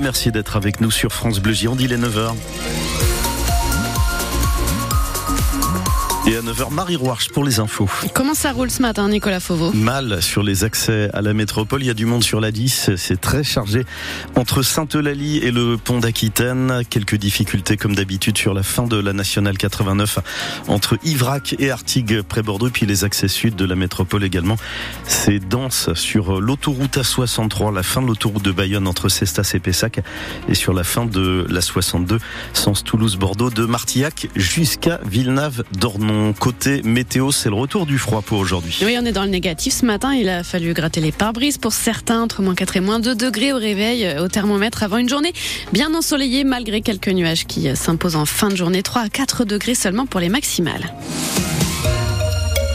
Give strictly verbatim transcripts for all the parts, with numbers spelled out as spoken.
Merci d'être avec nous sur France Bleu Gironde, il est neuf heures. Et à neuf heures, Marie Rouarche pour les infos. Comment ça roule ce matin, Nicolas Fauveau ? Mal sur les accès à la métropole, il y a du monde sur la dix, c'est très chargé. Entre Sainte-Eulalie et le pont d'Aquitaine, quelques difficultés comme d'habitude sur la fin de la Nationale quatre-vingt-neuf, entre Ivrac et Artigues près Bordeaux, puis les accès sud de la métropole également. C'est dense sur l'autoroute A soixante-trois, la fin de l'autoroute de Bayonne entre Cestas et Pessac, et sur la fin de la soixante-deux, sens Toulouse-Bordeaux, de Martillac jusqu'à Villeneuve-d'Ornon. Côté météo, c'est le retour du froid pour aujourd'hui. Oui, on est dans le négatif ce matin. Il a fallu gratter les pare-brises pour certains, entre moins quatre et moins deux degrés au réveil, au thermomètre, avant une journée bien ensoleillée, malgré quelques nuages qui s'imposent en fin de journée. trois à quatre degrés seulement pour les maximales.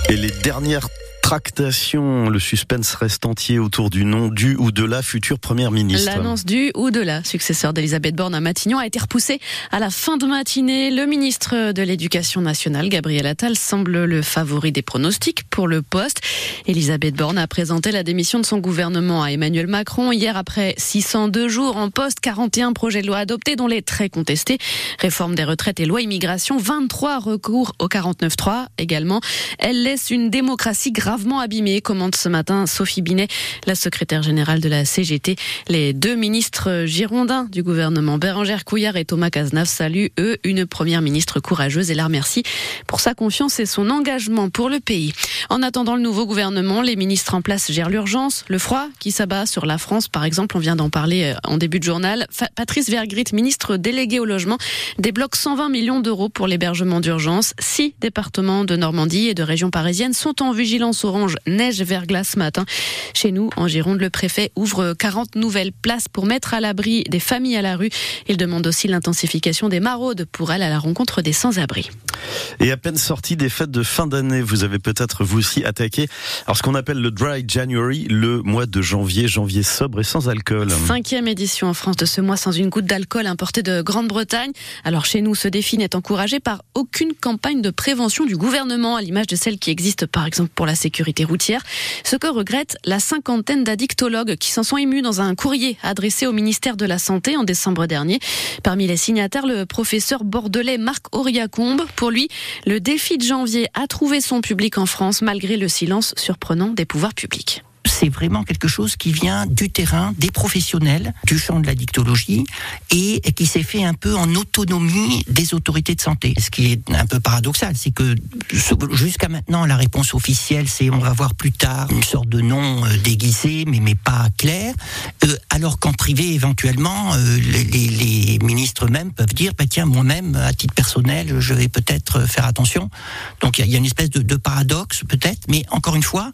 Et les dernières tractation, le suspense reste entier autour du nom du ou de la future première ministre. L'annonce du ou de la successeur d'Elisabeth Borne à Matignon a été repoussée à la fin de matinée. Le ministre de l'Éducation nationale, Gabriel Attal, semble le favori des pronostics pour le poste. Elisabeth Borne a présenté la démission de son gouvernement à Emmanuel Macron hier après six cent deux jours en poste, quarante et un projets de loi adoptés dont les très contestés. Réforme des retraites et loi immigration, vingt-trois recours au quarante-neuf trois également. Elle laisse une démocratie grave abîmée, commente ce matin Sophie Binet, la secrétaire générale de la C G T. Les deux ministres girondins du gouvernement, Bérangère Couillard et Thomas Cazenave, saluent, eux, une première ministre courageuse et la remercient pour sa confiance et son engagement pour le pays. En attendant le nouveau gouvernement, les ministres en place gèrent l'urgence, le froid qui s'abat sur la France, par exemple, on vient d'en parler en début de journal. Fa- Patrice Vergritte, ministre délégué au logement, débloque cent vingt millions d'euros pour l'hébergement d'urgence. Six départements de Normandie et de région parisienne sont en vigilance orange, neige, verglas ce matin. Chez nous, en Gironde, le préfet ouvre quarante nouvelles places pour mettre à l'abri des familles à la rue. Il demande aussi l'intensification des maraudes pour aller à la rencontre des sans-abri. Et à peine sorti des fêtes de fin d'année, vous avez peut-être vous aussi attaqué alors ce qu'on appelle le Dry January, le mois de janvier, janvier sobre et sans alcool. Cinquième édition en France de ce mois sans une goutte d'alcool importée de Grande-Bretagne. Alors chez nous, ce défi n'est encouragé par aucune campagne de prévention du gouvernement, à l'image de celle qui existe par exemple pour la sécurité routière. Ce que regrette la cinquantaine d'addictologues qui s'en sont émus dans un courrier adressé au ministère de la Santé en décembre dernier. Parmi les signataires, le professeur bordelais Marc Auriacombe. Pour lui, le défi de janvier a trouvé son public en France malgré le silence surprenant des pouvoirs publics. C'est vraiment quelque chose qui vient du terrain, des professionnels, du champ de l'addictologie et qui s'est fait un peu en autonomie des autorités de santé. Ce qui est un peu paradoxal, c'est que jusqu'à maintenant, la réponse officielle, c'est on va voir plus tard une sorte de nom déguisé, mais, mais pas clair, euh, alors qu'en privé, éventuellement, euh, les, les ministres eux-mêmes peuvent dire bah, « Tiens, moi-même, à titre personnel, je vais peut-être faire attention ». Donc, il y, y a une espèce de, de paradoxe, peut-être, mais encore une fois...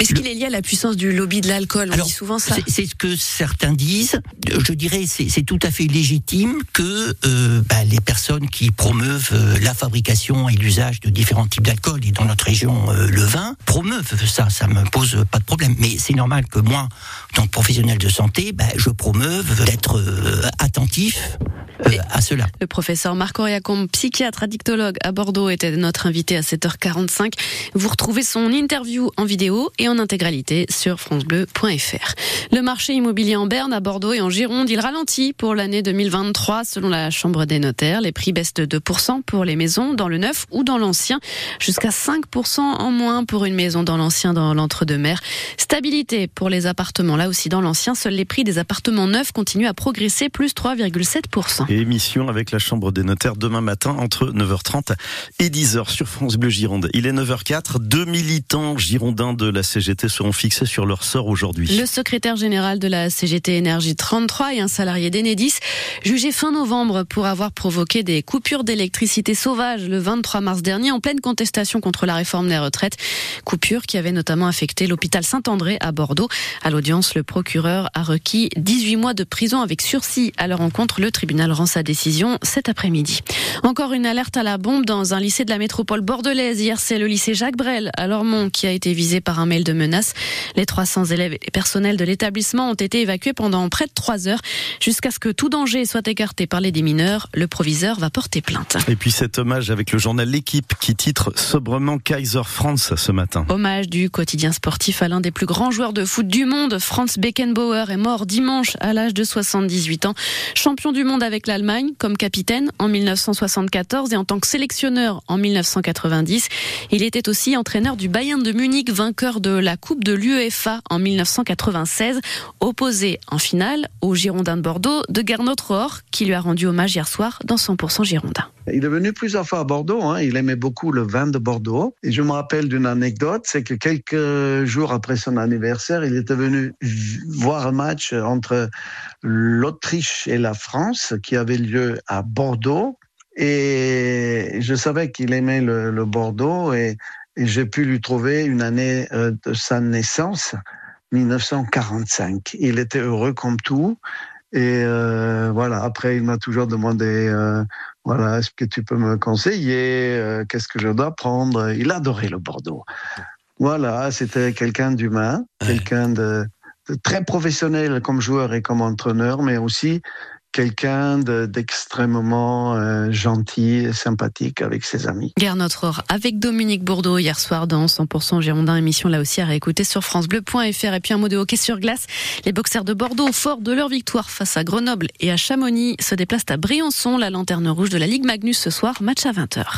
Est-ce le... qu'il est lié à la puissance du lobby de l'alcool, on Alors, dit souvent ça. C'est, c'est ce que certains disent. Je dirais c'est, c'est tout à fait légitime que euh, bah, les personnes qui promeuvent euh, la fabrication et l'usage de différents types d'alcool et dans notre région euh, le vin promeuvent ça. Ça me pose pas de problème. Mais c'est normal que moi, en tant que professionnel de santé, bah, je promeuve d'être euh, attentif. Euh, à cela. Le professeur Marc Auriacombe, psychiatre addictologue à Bordeaux, était notre invité à sept heures quarante-cinq. Vous retrouvez son interview en vidéo et en intégralité sur francebleu point fr. Le marché immobilier en Berne, à Bordeaux et en Gironde, il ralentit pour l'année deux mille vingt-trois selon la Chambre des notaires. Les prix baissent de deux pour cent pour les maisons dans le neuf ou dans l'ancien, jusqu'à cinq pour cent en moins pour une maison dans l'ancien dans l'entre-deux-mer. Stabilité pour les appartements, là aussi dans l'ancien, seuls les prix des appartements neufs continuent à progresser, plus trois virgule sept pour cent. Et émission avec la Chambre des notaires demain matin entre neuf heures trente et dix heures sur France Bleu Gironde. Il est neuf heures quatre, deux militants girondins de la C G T seront fixés sur leur sort aujourd'hui. Le secrétaire général de la C G T Énergie trente-trois et un salarié d'Enedis, jugé fin novembre pour avoir provoqué des coupures d'électricité sauvages le vingt-trois mars dernier en pleine contestation contre la réforme des retraites. Coupures qui avaient notamment affecté l'hôpital Saint-André à Bordeaux. À l'audience, le procureur a requis dix-huit mois de prison avec sursis à leur encontre. Le tribunal rend sa décision cet après-midi. Encore une alerte à la bombe dans un lycée de la métropole bordelaise. Hier, c'est le lycée Jacques Brel à Lormont qui a été visé par un mail de menace. Les trois cents élèves et les personnels de l'établissement ont été évacués pendant près de trois heures jusqu'à ce que tout danger soit écarté par les démineurs. Le proviseur va porter plainte. Et puis cet hommage avec le journal L'Équipe qui titre sobrement Kaiser Franz ce matin. Hommage du quotidien sportif à l'un des plus grands joueurs de foot du monde. Franz Beckenbauer est mort dimanche à l'âge de soixante-dix-huit ans. Champion du monde avec l'Allemagne comme capitaine en mille neuf cent soixante-quatorze et en tant que sélectionneur en mille neuf cent quatre-vingt-dix. Il était aussi entraîneur du Bayern de Munich, vainqueur de la Coupe de l'UEFA en mille neuf cent quatre-vingt-seize, opposé en finale aux Girondins de Bordeaux de Gernot Rohr, qui lui a rendu hommage hier soir dans cent pour cent Girondin. Il est venu plusieurs fois à Bordeaux, hein. Il aimait beaucoup le vin de Bordeaux. Et je me rappelle d'une anecdote, c'est que quelques jours après son anniversaire, il était venu voir un match entre l'Autriche et la France qui avait lieu à Bordeaux. Et je savais qu'il aimait le, le Bordeaux et, et j'ai pu lui trouver une année de sa naissance, mille neuf cent quarante-cinq. Il était heureux comme tout. Et euh, voilà, après, il m'a toujours demandé, euh, voilà, est-ce que tu peux me conseiller, euh, qu'est-ce que je dois prendre? Il adorait le Bordeaux. Voilà, c'était quelqu'un d'humain, ouais. quelqu'un de, de très professionnel comme joueur et comme entraîneur, mais aussi quelqu'un de, d'extrêmement euh, gentil et sympathique avec ses amis. Gernot Rohr avec Dominique Bourdeau hier soir dans cent pour cent Girondin, émission là aussi à réécouter sur francebleu point fr. Et puis un mot de hockey sur glace. Les boxeurs de Bordeaux, forts de leur victoire face à Grenoble et à Chamonix, se déplacent à Briançon, la lanterne rouge de la Ligue Magnus ce soir, match à vingt heures.